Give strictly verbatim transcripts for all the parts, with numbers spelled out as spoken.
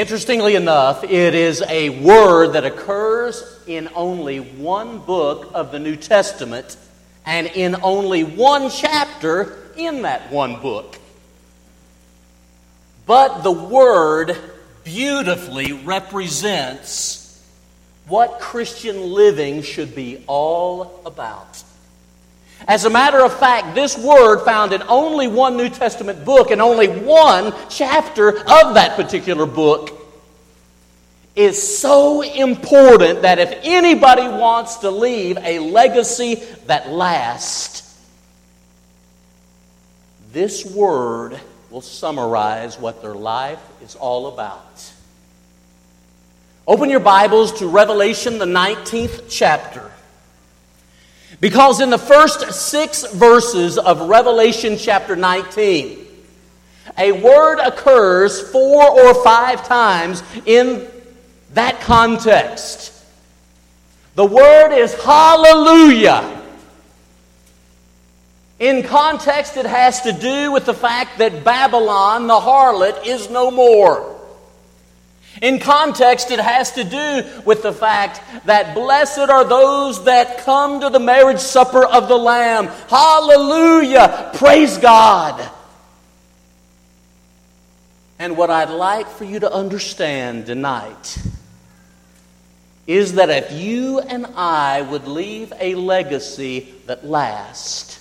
Interestingly enough, it is a word that occurs in only one book of the New Testament and in only one chapter in that one book. But the word beautifully represents what Christian living should be all about. As a matter of fact, this word found in only one New Testament book and only one chapter of that particular book is so important that if anybody wants to leave a legacy that lasts, this word will summarize what their life is all about. Open your Bibles to Revelation, the nineteenth chapter. Because in the first six verses of Revelation chapter nineteen, a word occurs four or five times in that context. The word is hallelujah. In context, it has to do with the fact that Babylon, the harlot, is no more. In context, it has to do with the fact that blessed are those that come to the marriage supper of the Lamb. Hallelujah! Praise God! And what I'd like for you to understand tonight is that if you and I would leave a legacy that lasts,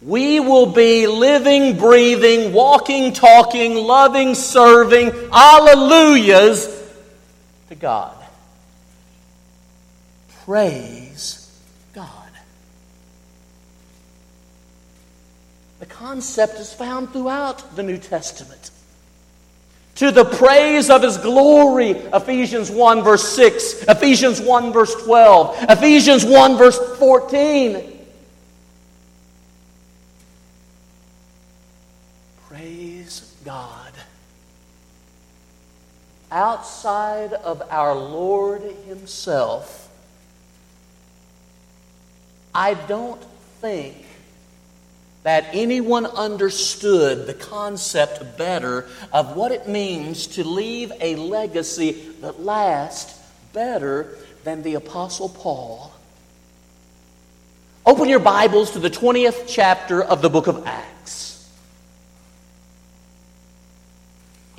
we will be living, breathing, walking, talking, loving, serving, hallelujahs to God. Praise God. The concept is found throughout the New Testament. To the praise of His glory, Ephesians one verse six, Ephesians one verse twelve, Ephesians one verse fourteen. God. Outside of our Lord Himself, I don't think that anyone understood the concept better of what it means to leave a legacy that lasts better than the Apostle Paul. Open your Bibles to the twentieth chapter of the book of Acts.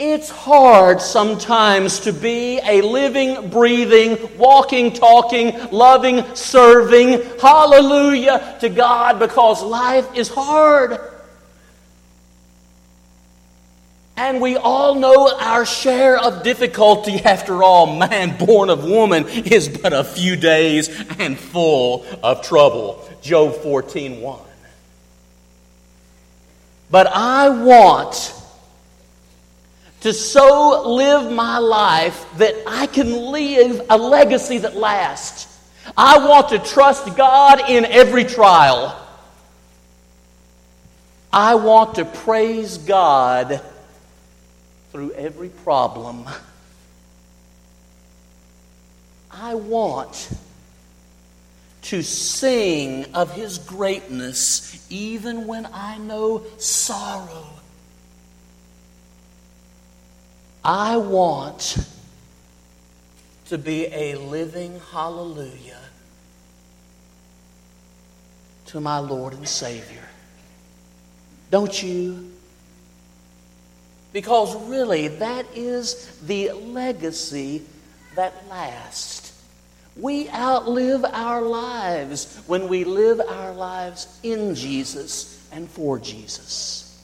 It's hard sometimes to be a living, breathing, walking, talking, loving, serving, hallelujah to God, because life is hard. And we all know our share of difficulty. After all, man born of woman is but a few days and full of trouble. Job fourteen one. But I want to so live my life that I can leave a legacy that lasts. I want to trust God in every trial. I want to praise God through every problem. I want to sing of His greatness even when I know sorrow. I want to be a living hallelujah to my Lord and Savior. Don't you? Because really, that is the legacy that lasts. We outlive our lives when we live our lives in Jesus and for Jesus.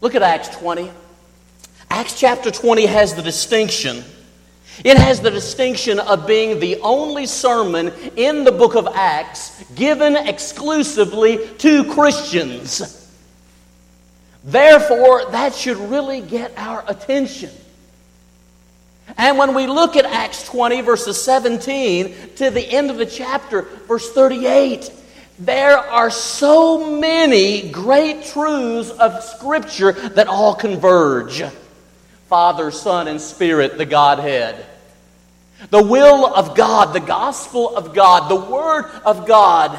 Look at Acts twenty. Acts chapter twenty has the distinction. It has the distinction of being the only sermon in the book of Acts given exclusively to Christians. Therefore, that should really get our attention. And when we look at Acts twenty, verses seventeen, to the end of the chapter, verse thirty-eight, there are so many great truths of Scripture that all converge. Father, Son, and Spirit, the Godhead. The will of God, the gospel of God, the word of God.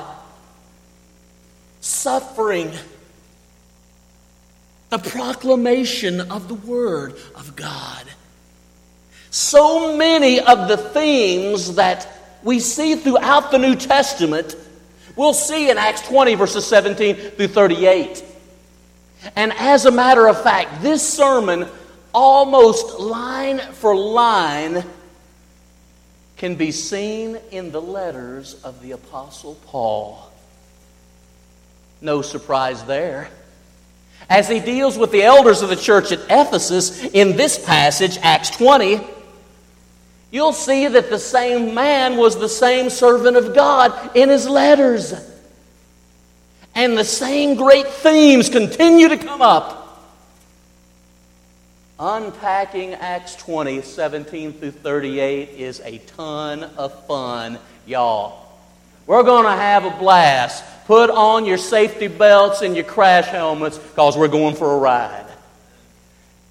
Suffering. the proclamation of the Word of God. So many of the themes that we see throughout the New Testament, we'll see in Acts twenty, verses seventeen through thirty-eight. And as a matter of fact, this sermon, almost line for line, can be seen in the letters of the Apostle Paul. No surprise there, as he deals with the elders of the church at Ephesus in this passage, Acts twenty. You'll see that the same man was the same servant of God in his letters. And the same great themes continue to come up. Unpacking Acts twenty, seventeen through thirty-eight is a ton of fun, y'all. We're going to have a blast. Put on your safety belts and your crash helmets because we're going for a ride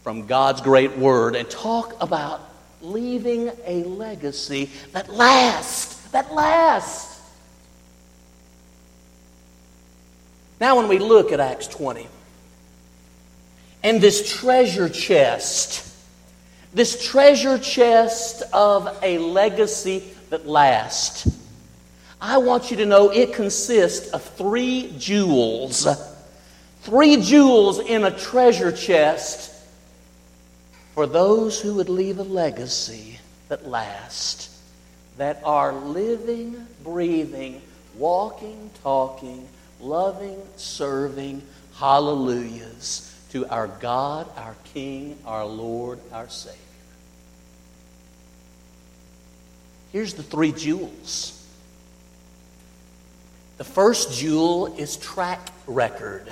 from God's great word and talk about leaving a legacy that lasts, that lasts. Now when we look at Acts twenty and this treasure chest, this treasure chest of a legacy that lasts, I want you to know it consists of three jewels, three jewels in a treasure chest for those who would leave a legacy that lasts, that are living, breathing, walking, talking, loving, serving hallelujahs to our God, our King, our Lord, our Savior. Here's the three jewels. The first jewel is track record.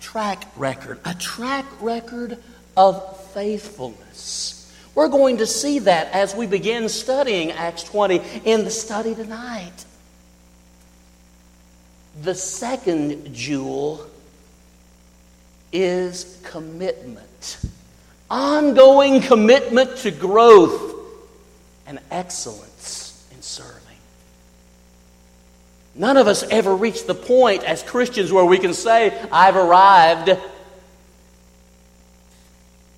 Track record. A track record of faithfulness. We're going to see that as we begin studying Acts twenty in the study tonight. The second jewel is commitment. Ongoing commitment to growth and excellence in serving. None of us ever reach the point as Christians where we can say, I've arrived.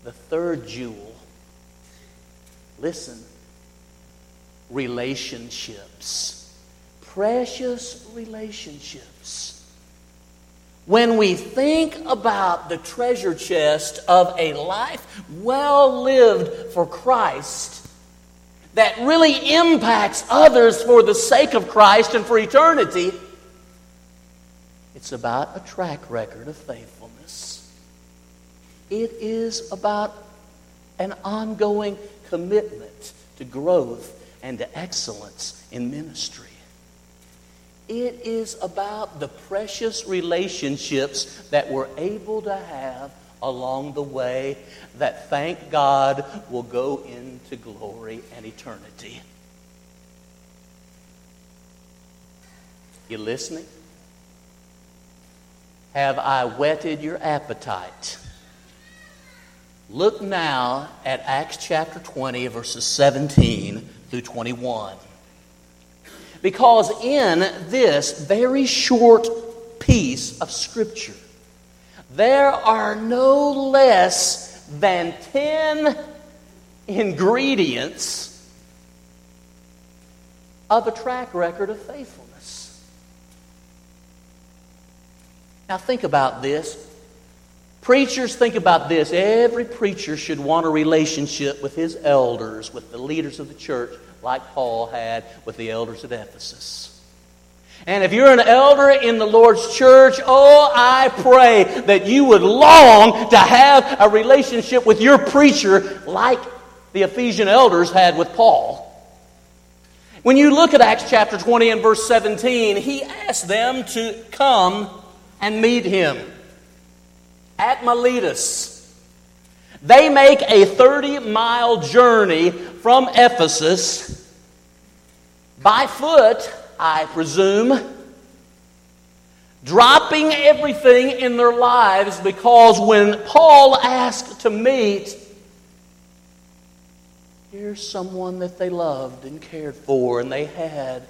The third jewel, listen, relationships, precious relationships. When we think about the treasure chest of a life well lived for Christ that really impacts others for the sake of Christ and for eternity, it's about a track record of faithfulness. It is about an ongoing commitment to growth and to excellence in ministry. It is about the precious relationships that we're able to have along the way that, thank God, will go into glory and eternity. You listening? Have I whetted your appetite? Look now at Acts chapter twenty, verses seventeen through twenty-one. Because in this very short piece of Scripture, there are no less than ten ingredients of a track record of faithfulness. Now think about this. Preachers, think about this. Every preacher should want a relationship with his elders, with the leaders of the church, like Paul had with the elders at Ephesus. And if you're an elder in the Lord's church, oh, I pray that you would long to have a relationship with your preacher like the Ephesian elders had with Paul. When you look at Acts chapter twenty and verse seventeen, he asked them to come and meet him at Miletus. They make a thirty-mile journey from Ephesus by foot, I presume, dropping everything in their lives, because when Paul asked to meet, here's someone that they loved and cared for and they had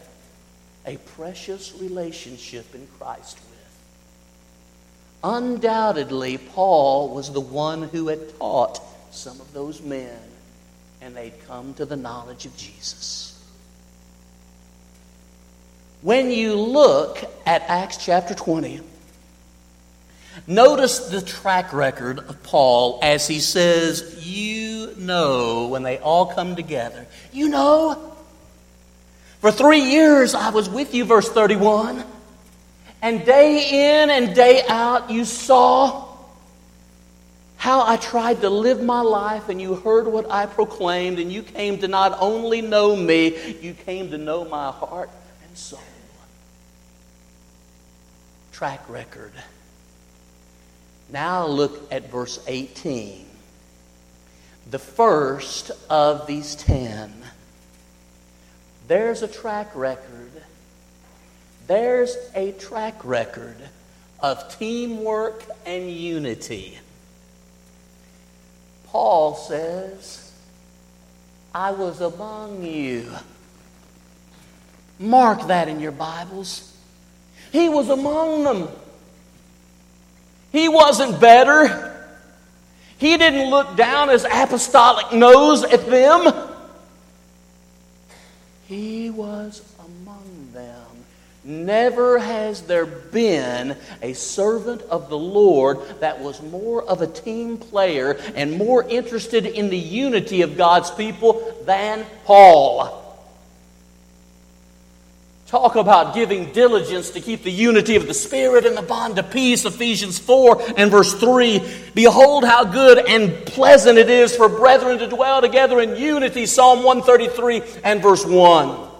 a precious relationship in Christ with. Undoubtedly, Paul was the one who had taught some of those men, and they'd come to the knowledge of Jesus. When you look at Acts chapter twenty, notice the track record of Paul as he says, you know, when they all come together. You know, for three years I was with you, verse thirty-one. And day in and day out you saw how I tried to live my life, and you heard what I proclaimed, and you came to not only know me, you came to know my heart and soul. Track record. Now look at verse eighteen. The first of these ten. There's a track record. There's a track record of teamwork and unity. Paul says, I was among you. Mark that in your Bibles. He was among them. He wasn't better. He didn't look down his apostolic nose at them. He was among them. Never has there been a servant of the Lord that was more of a team player and more interested in the unity of God's people than Paul. Talk about giving diligence to keep the unity of the Spirit and the bond of peace, Ephesians four and verse three. Behold how good and pleasant it is for brethren to dwell together in unity, Psalm one thirty-three and verse one.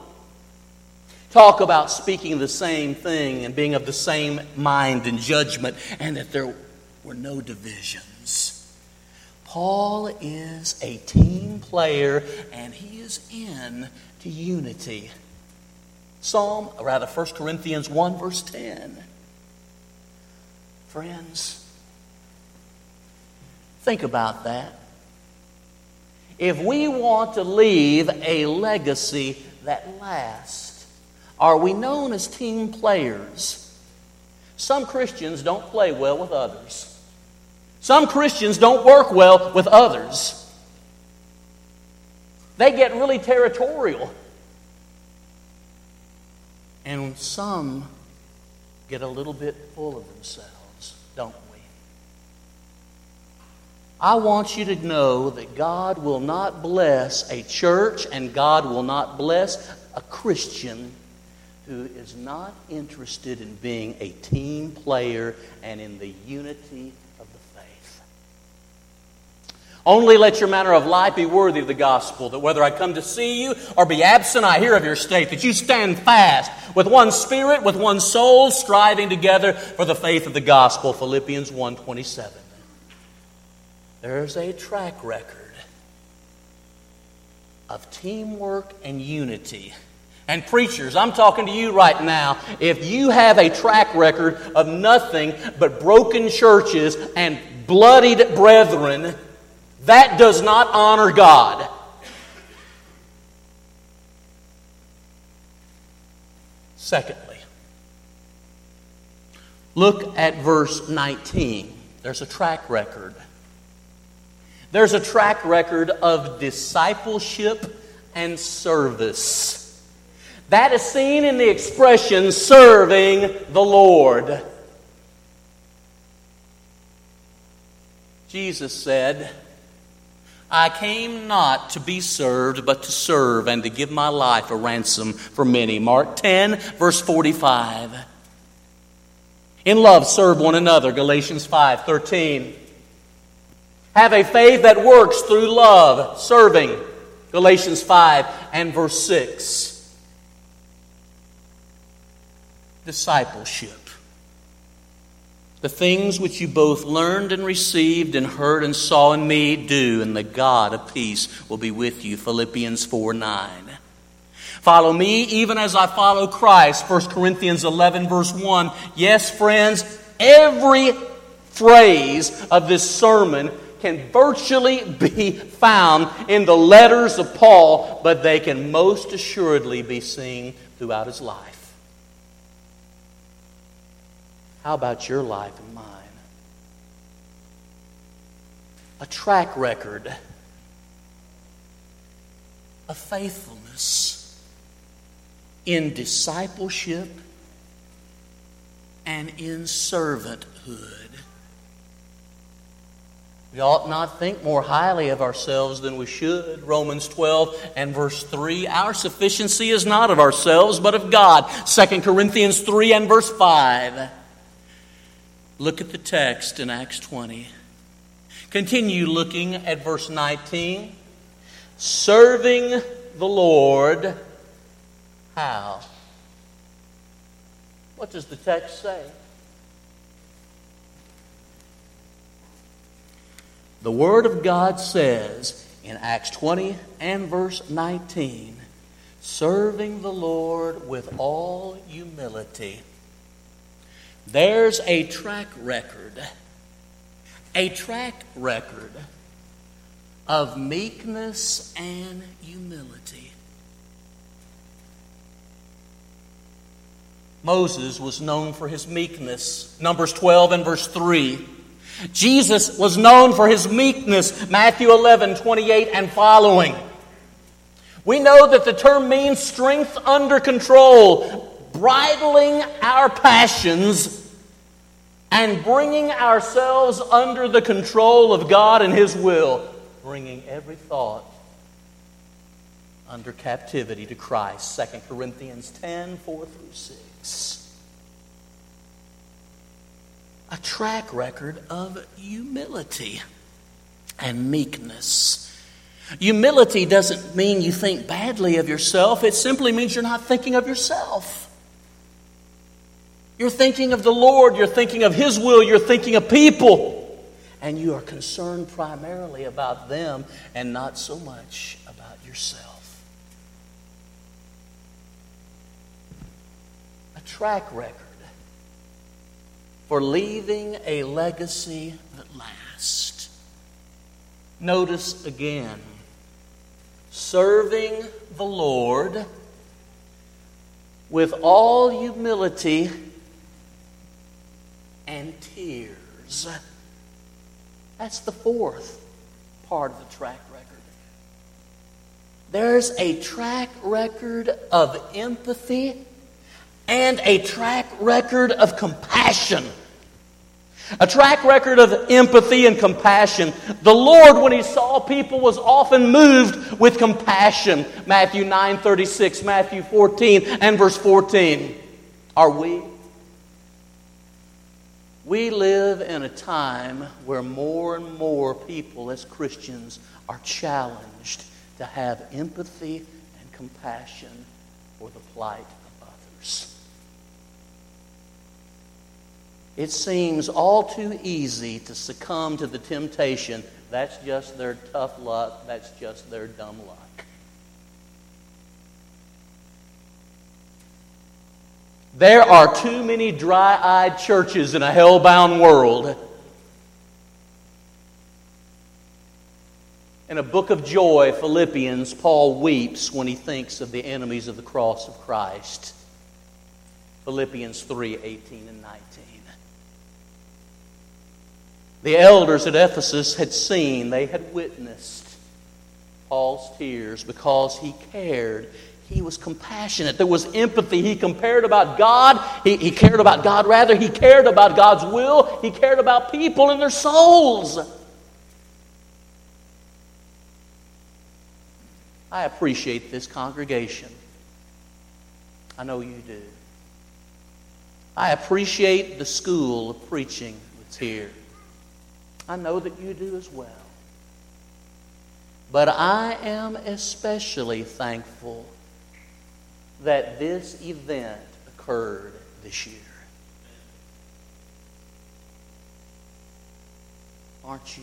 Talk about speaking the same thing and being of the same mind and judgment, and that there were no divisions. Paul is a team player, and he is in to unity. Psalm, or rather, First Corinthians one, verse ten. Friends, think about that. If we want to leave a legacy that lasts, are we known as team players? Some Christians don't play well with others. Some Christians don't work well with others. They get really territorial. And some get a little bit full of themselves, don't we? I want you to know that God will not bless a church and God will not bless a Christian who is not interested in being a team player and in the unity of the faith. Only let your manner of life be worthy of the gospel, that whether I come to see you or be absent, I hear of your state, that you stand fast with one spirit, with one soul, striving together for the faith of the gospel, Philippians one twenty-seven. There's a track record of teamwork and unity. And preachers, I'm talking to you right now. If you have a track record of nothing but broken churches and bloodied brethren, that does not honor God. Secondly, look at verse nineteen. There's a track record. There's a track record of discipleship and service. That is seen in the expression, serving the Lord. Jesus said, I came not to be served, but to serve and to give my life a ransom for many. Mark ten, verse forty-five. In love, serve one another. Galatians five, thirteen. Have a faith that works through love, serving. Galatians five and verse six. Discipleship. The things which you both learned and received and heard and saw in me do, and the God of peace will be with you. Philippians four nine. Follow me even as I follow Christ. First Corinthians eleven verse one. Yes, friends, every phrase of this sermon can virtually be found in the letters of Paul, but they can most assuredly be seen throughout his life. How about your life and mine? a track record of faithfulness in discipleship and in servanthood. We ought not think more highly of ourselves than we should. Romans twelve and verse three, our sufficiency is not of ourselves, but of God. Second Corinthians three and verse five. Look at the text in Acts twenty. Continue looking at verse nineteen. Serving the Lord, how? What does the text say? The Word of God says in Acts twenty and verse nineteen, serving the Lord with all humility. There's a track record, a track record of meekness and humility. Moses was known for his meekness. Numbers twelve and verse three. Jesus was known for his meekness, Matthew eleven, twenty-eight and following. We know that the term means strength under control, bridling our passions and bringing ourselves under the control of God and His will, bringing every thought under captivity to Christ, Second Corinthians ten, four through six. A track record of humility and meekness. Humility doesn't mean you think badly of yourself. It simply means you're not thinking of yourself. You're thinking of the Lord. You're thinking of His will. You're thinking of people. And you are concerned primarily about them and not so much about yourself. A track record for leaving a legacy that lasts. Notice again, serving the Lord with all humility and tears. That's the fourth part of the track record. There's a track record of empathy and a track record of compassion. A track record of empathy and compassion. The Lord, when He saw people, was often moved with compassion. Matthew nine, thirty-six, Matthew fourteen, and verse fourteen. Are we? We live in a time where more and more people as Christians are challenged to have empathy and compassion for the plight of others. It seems all too easy to succumb to the temptation, that's just their tough luck, that's just their dumb luck. There are too many dry-eyed churches in a hell-bound world. In a book of joy, Philippians, Paul weeps when he thinks of the enemies of the cross of Christ. Philippians three, eighteen and nineteen. The elders at Ephesus had seen, they had witnessed Paul's tears because he cared. He was compassionate. There was empathy. He compared about God. He, he cared about God, rather. He cared about God's will. He cared about people and their souls. I appreciate this congregation. I know you do. I appreciate the school of preaching that's here. I know that you do as well. But I am especially thankful that this event occurred this year. Aren't you?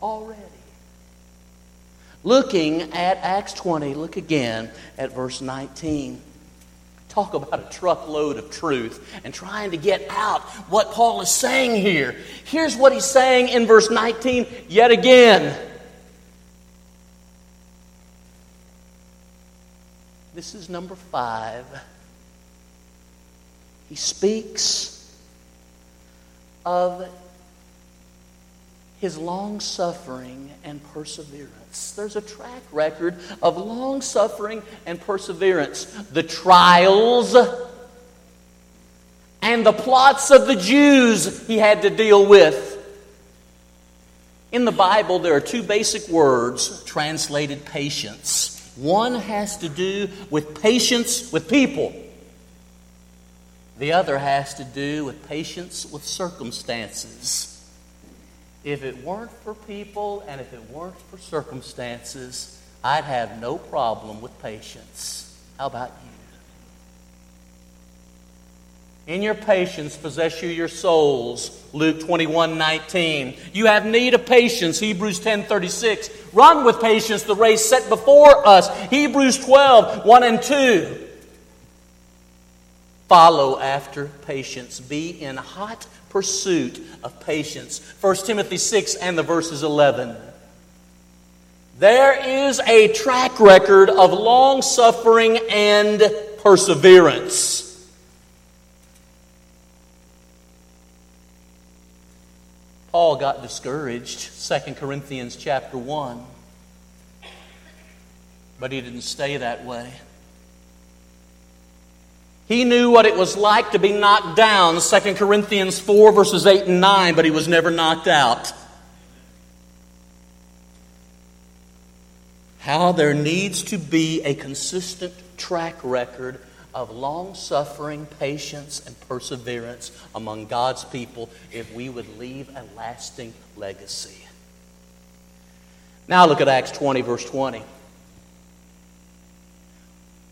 Already. Looking at Acts twenty, look again at verse nineteen. Talk about a truckload of truth and trying to get out what Paul is saying here. Here's what he's saying in verse nineteen yet again. This is number five. He speaks of his long-suffering and perseverance. There's a track record of long-suffering and perseverance. The trials and the plots of the Jews he had to deal with. In the Bible, there are two basic words translated patience. One has to do with patience with people. The other has to do with patience with circumstances. If it weren't for people and if it weren't for circumstances, I'd have no problem with patience. How about you? In your patience possess you your souls, Luke twenty-one nineteen. You have need of patience, Hebrews ten thirty-six. Run with patience the race set before us, Hebrews twelve one and two. Follow after patience. Be in hot pursuit of patience. First Timothy six and the verses eleven. There is a track record of long suffering and perseverance. Paul got discouraged, Second Corinthians chapter one. But he didn't stay that way. He knew what it was like to be knocked down, Second Corinthians four, verses eight and nine, but he was never knocked out. How there needs to be a consistent track record of long-suffering, patience, and perseverance among God's people if we would leave a lasting legacy. Now look at Acts twenty, verse twenty.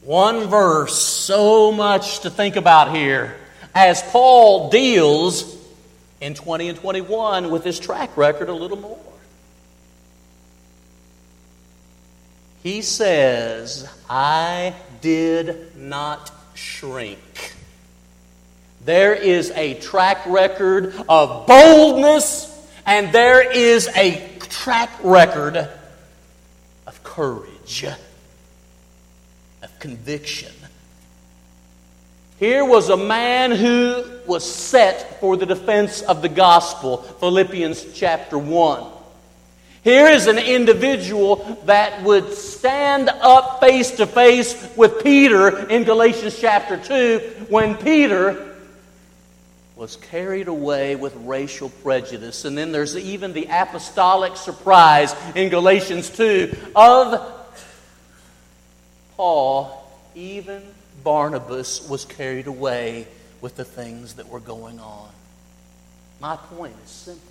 One verse, so much to think about here as Paul deals in twenty and twenty-one with his track record a little more. He says, I did not shrink. There is a track record of boldness and there is a track record of courage. Of conviction. Here was a man who was set for the defense of the gospel, Philippians chapter one. Here is an individual that would stand up face to face with Peter in Galatians chapter two when Peter was carried away with racial prejudice. And then there's even the apostolic surprise in Galatians two of Paul, even Barnabas, was carried away with the things that were going on. My point is simple.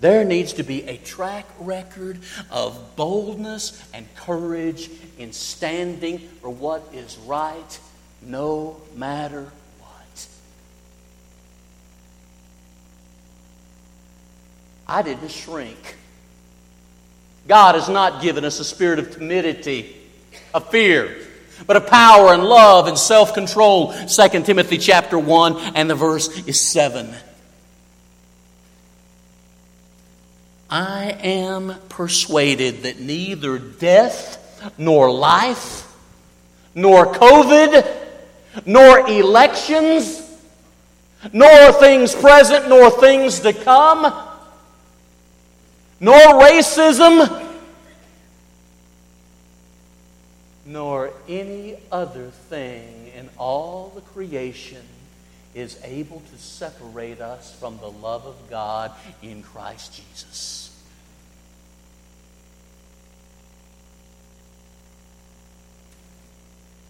There needs to be a track record of boldness and courage in standing for what is right, no matter what. I didn't shrink. God has not given us a spirit of timidity, of fear, but of power and love and self-control. Second Timothy chapter one and the verse is seven. I am persuaded that neither death, nor life, nor COVID, nor elections, nor things present, nor things to come, nor racism, nor any other thing in all the creation is able to separate us from the love of God in Christ Jesus.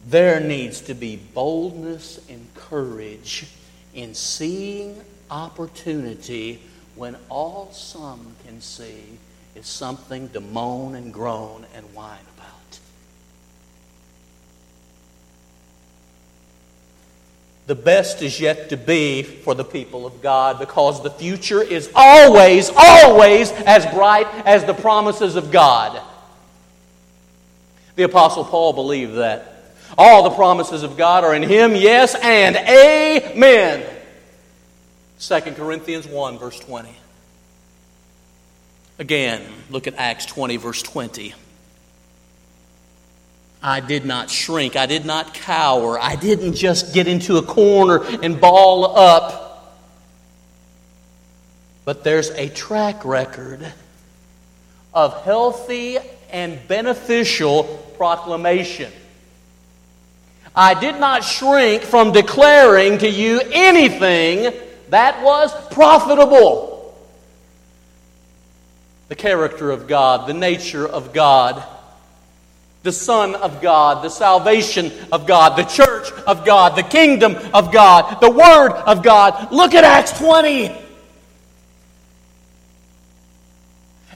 There needs to be boldness and courage in seeing opportunity when all some can see is something to moan and groan and whine about. The best is yet to be for the people of God because the future is always, always as bright as the promises of God. The Apostle Paul believed that. All the promises of God are in him, yes, and amen. Second Corinthians one, verse twenty. Again, look at Acts twenty, verse twenty. I did not shrink. I did not cower. I didn't just get into a corner and ball up. But there's a track record of healthy and beneficial proclamation. I did not shrink from declaring to you anything that was profitable. The character of God, the nature of God, the Son of God, the salvation of God, the church of God, the kingdom of God, the Word of God. Look at Acts twenty.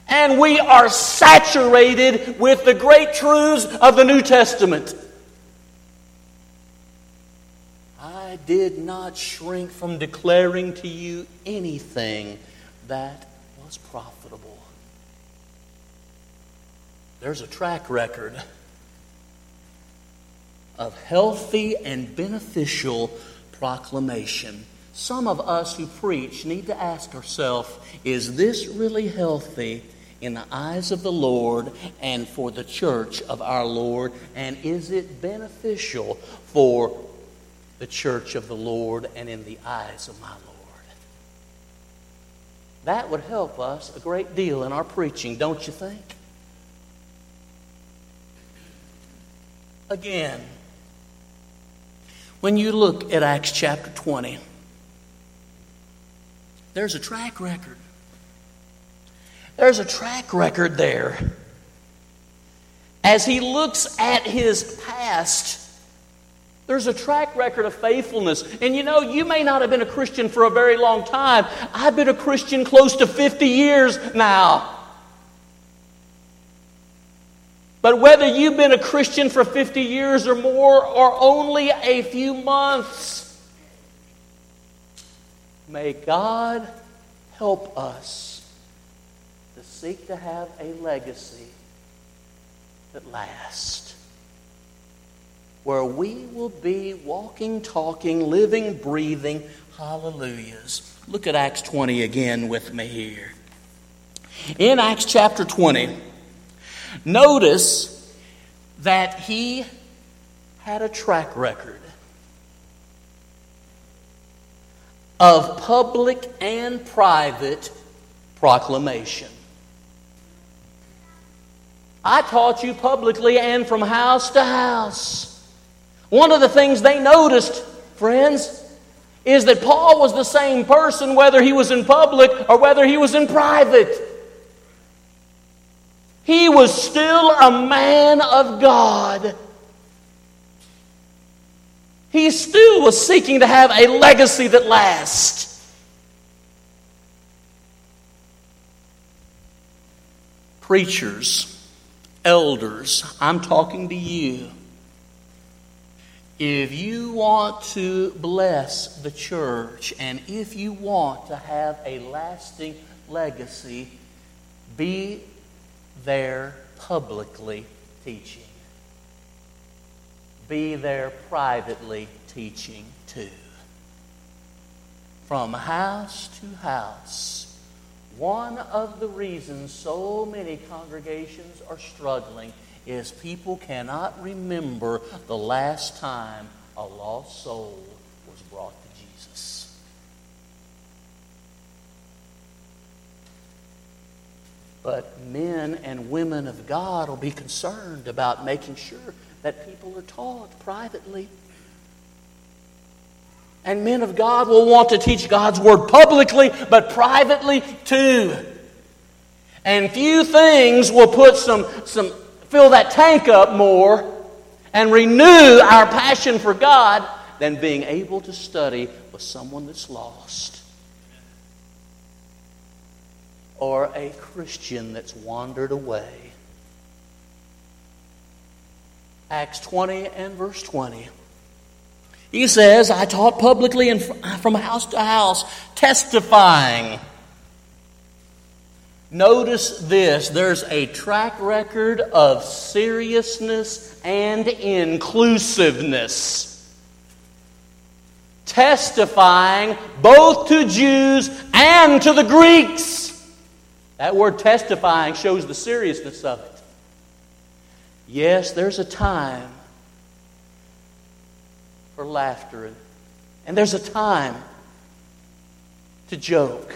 And we are saturated with the great truths of the New Testament. I did not shrink from declaring to you anything that was profitable. There's a track record of healthy and beneficial proclamation. Some of us who preach need to ask ourselves, is this really healthy in the eyes of the Lord and for the church of our Lord? And is it beneficial for the church of the Lord and in the eyes of my Lord? That would help us a great deal in our preaching, don't you think? Again, when you look at Acts chapter twenty, there's a track record. There's a track record there. As he looks at his past, there's a track record of faithfulness. And you know, you may not have been a Christian for a very long time. I've been a Christian close to fifty years now. But whether you've been a Christian for fifty years or more, or only a few months, may God help us to seek to have a legacy that lasts, where we will be walking, talking, living, breathing hallelujahs. Look at Acts twenty again with me here. In Acts chapter twenty, notice that he had a track record of public and private proclamation. I taught you publicly and from house to house. One of the things they noticed, friends, is that Paul was the same person whether he was in public or whether he was in private. He was still a man of God. He still was seeking to have a legacy that lasts. Preachers, elders, I'm talking to you. If you want to bless the church and if you want to have a lasting legacy, be there publicly teaching. Be there privately teaching too. From house to house. One of the reasons so many congregations are struggling is people cannot remember the last time a lost soul was brought to Jesus. But men and women of God will be concerned about making sure that people are taught privately. And men of God will want to teach God's Word publicly, but privately too. And few things will put some, some fill that tank up more and renew our passion for God than being able to study with someone that's lost, or a Christian that's wandered away. Acts twenty and verse twenty. He says, I taught publicly and from house to house, testifying. Notice this, there's a track record of seriousness and inclusiveness. Testifying both to Jews and to the Greeks. That word testifying shows the seriousness of it. Yes, there's a time for laughter, and there's a time to joke.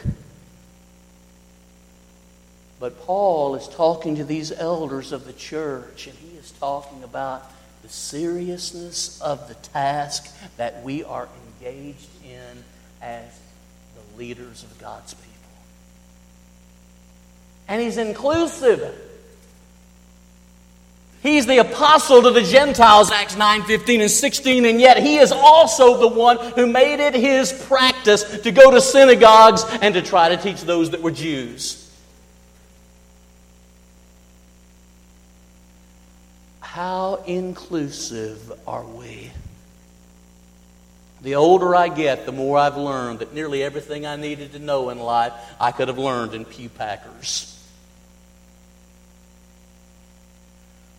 But Paul is talking to these elders of the church, and he is talking about the seriousness of the task that we are engaged in as the leaders of God's people. And he's inclusive. He's the apostle to the Gentiles, Acts nine, fifteen, and sixteen, and yet he is also the one who made it his practice to go to synagogues and to try to teach those that were Jews. How inclusive are we? The older I get, the more I've learned that nearly everything I needed to know in life, I could have learned in pew packers.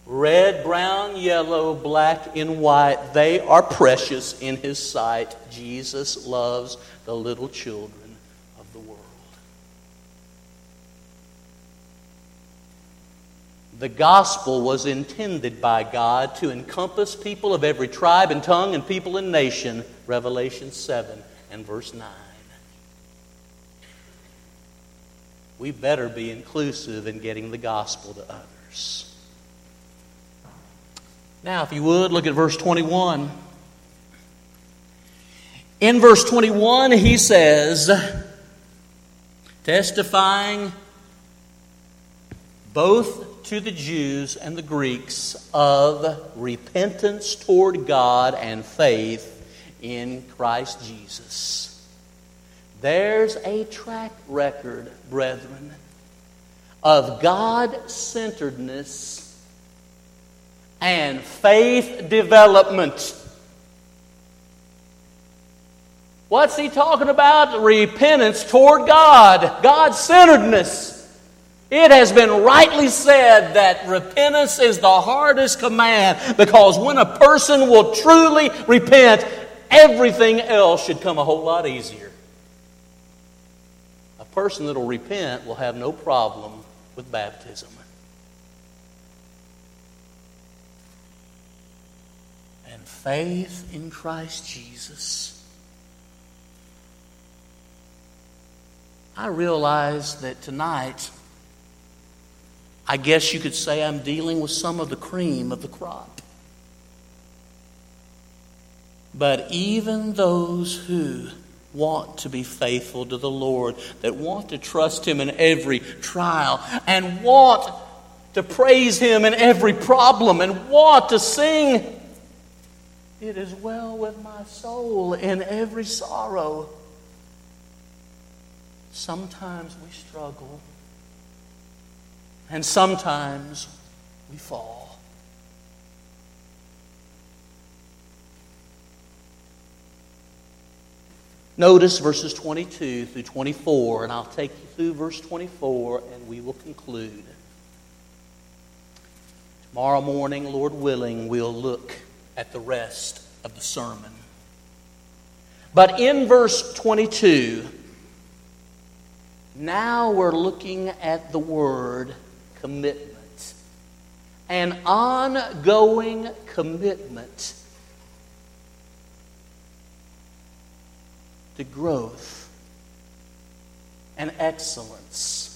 Red, brown, yellow, black, and white, they are precious in His sight. Jesus loves the little children of the world. The gospel was intended by God to encompass people of every tribe and tongue and people and nation, Revelation seven and verse nine. We better be inclusive in getting the gospel to others. Now, if you would, look at verse twenty-one. In verse twenty-one, he says, testifying both to the Jews and the Greeks of repentance toward God and faith in Christ Jesus. There's a track record, brethren, of God-centeredness and faith development. What's he talking about? Repentance toward God. God-centeredness. It has been rightly said that repentance is the hardest command, because when a person will truly repent, everything else should come a whole lot easier. A person that will repent will have no problem with baptism. Faith in Christ Jesus. I realize that tonight, I guess you could say I'm dealing with some of the cream of the crop. But even those who want to be faithful to the Lord, that want to trust Him in every trial, and want to praise Him in every problem, and want to sing, "It is well with my soul in every sorrow." Sometimes we struggle, and sometimes we fall. Notice verses twenty-two through twenty-four, and I'll take you through verse twenty-four, and we will conclude. Tomorrow morning, Lord willing, we'll look at the rest of the sermon. But in verse twenty-two, now we're looking at the word commitment. An ongoing commitment to growth and excellence.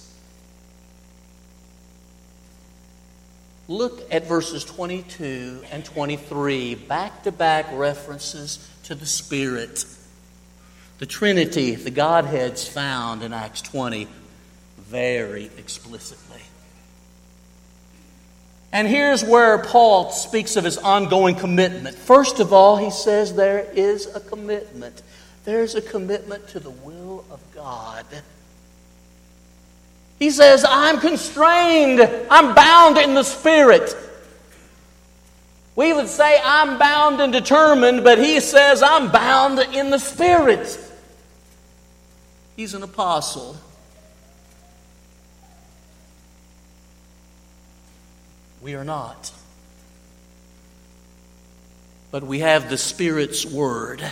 Look at verses twenty-two and twenty-three, back-to-back references to the Spirit. The Trinity, the Godhead's found in Acts twenty very explicitly. And here's where Paul speaks of his ongoing commitment. First of all, he says there is a commitment. There's a commitment to the will of God. He says, I'm constrained. I'm bound in the Spirit. We would say, I'm bound and determined, but he says, I'm bound in the Spirit. He's an apostle. We are not. But we have the Spirit's word.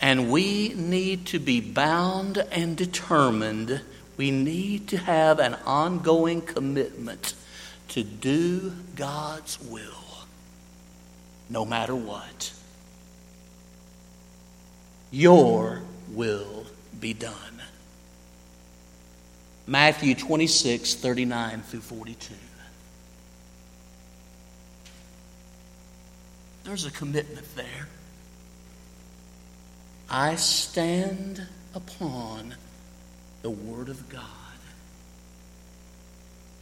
And we need to be bound and determined. We need to have an ongoing commitment to do God's will, no matter what. Your will be done. Matthew twenty-six, thirty-nine through forty-two. There's a commitment there. I stand upon the Word of God.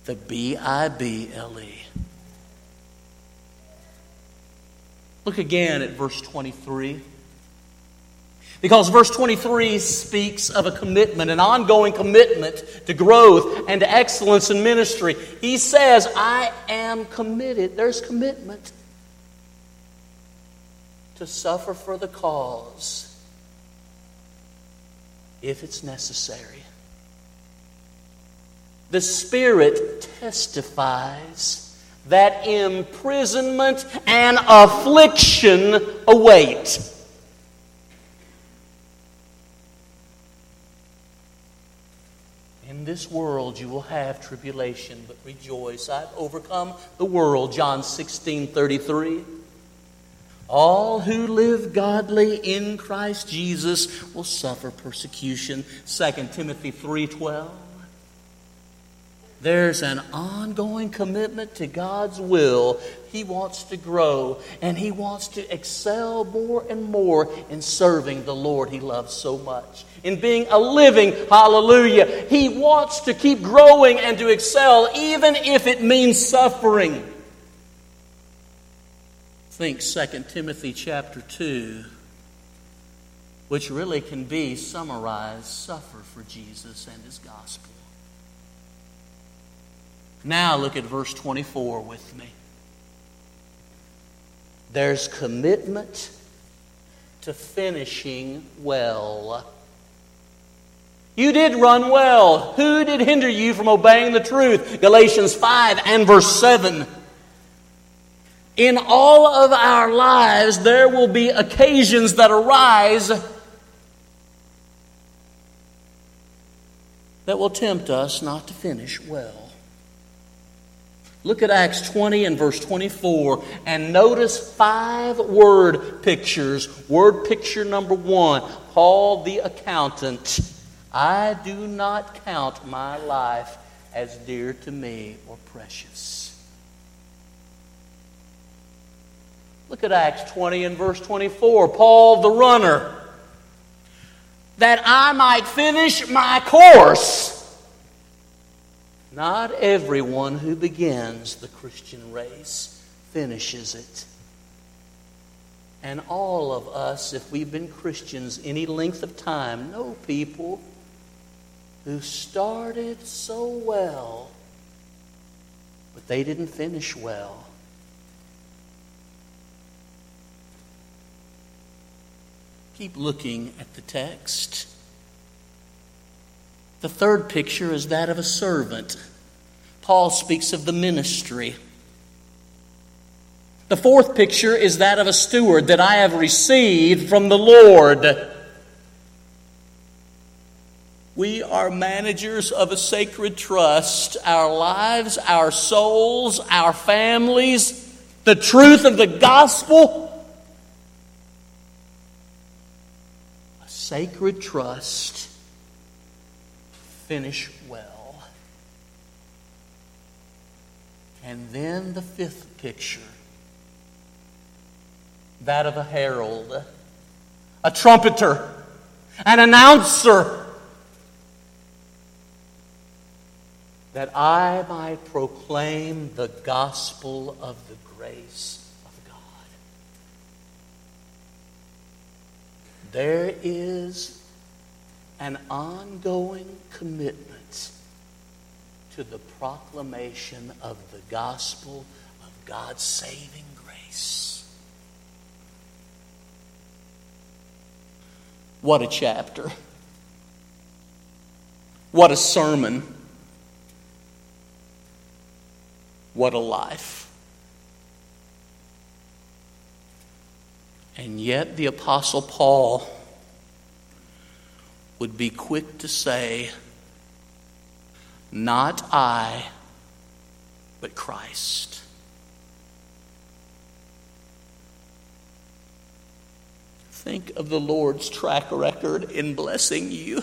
The B I B L E. Look again at verse twenty-three. Because verse twenty-three speaks of a commitment, an ongoing commitment to growth and to excellence in ministry. He says, I am committed. There's commitment to suffer for the cause if it's necessary. The Spirit testifies that imprisonment and affliction await. In this world you will have tribulation, but rejoice. I've overcome the world, John sixteen, thirty-three. All who live godly in Christ Jesus will suffer persecution. Second Timothy three twelve. There's an ongoing commitment to God's will. He wants to grow and He wants to excel more and more in serving the Lord He loves so much. In being a living, hallelujah, He wants to keep growing and to excel even if it means suffering. Think Second Timothy chapter two, which really can be summarized, suffer for Jesus and His gospel. Now look at verse twenty-four with me. There's commitment to finishing well. You did run well. Who did hinder you from obeying the truth? Galatians five and verse seven. In all of our lives, there will be occasions that arise that will tempt us not to finish well. Look at Acts twenty and verse twenty-four and notice five word pictures. Word picture number one, Paul the accountant. I do not count my life as dear to me or precious. Look at Acts twenty and verse twenty-four, Paul the runner. That I might finish my course. Not everyone who begins the Christian race finishes it. And all of us, if we've been Christians any length of time, know people who started so well, but they didn't finish well. Keep looking at the text. The third picture is that of a servant. Paul speaks of the ministry. The fourth picture is that of a steward that I have received from the Lord. We are managers of a sacred trust. Our lives, our souls, our families, the truth of the gospel. A sacred trust. Finish well. And then the fifth picture, that of a herald, a trumpeter, an announcer, that I might proclaim the gospel of the grace of God. There is an ongoing commitment to the proclamation of the gospel of God's saving grace. What a chapter. What a sermon. What a life. And yet the Apostle Paul would be quick to say, not I, but Christ. Think of the Lord's track record in blessing you.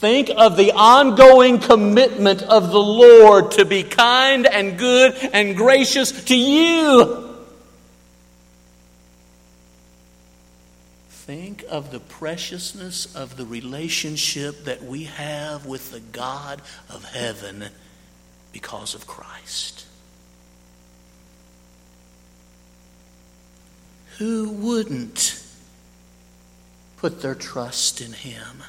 Think of the ongoing commitment of the Lord to be kind and good and gracious to you. Think of the preciousness of the relationship that we have with the God of heaven because of Christ. Who wouldn't put their trust in Him?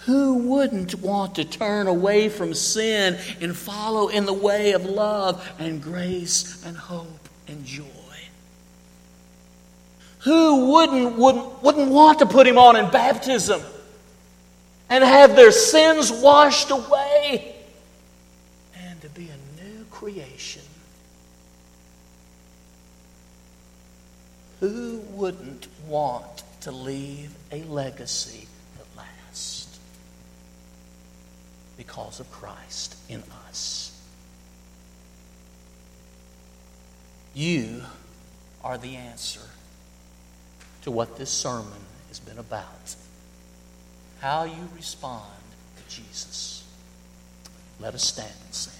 Who wouldn't want to turn away from sin and follow in the way of love and grace and hope and joy? Who wouldn't, wouldn't, wouldn't want to put Him on in baptism and have their sins washed away and to be a new creation? Who wouldn't want to leave a legacy that lasts because of Christ in us? You are the answer to what this sermon has been about. How you respond to Jesus. Let us stand and sing.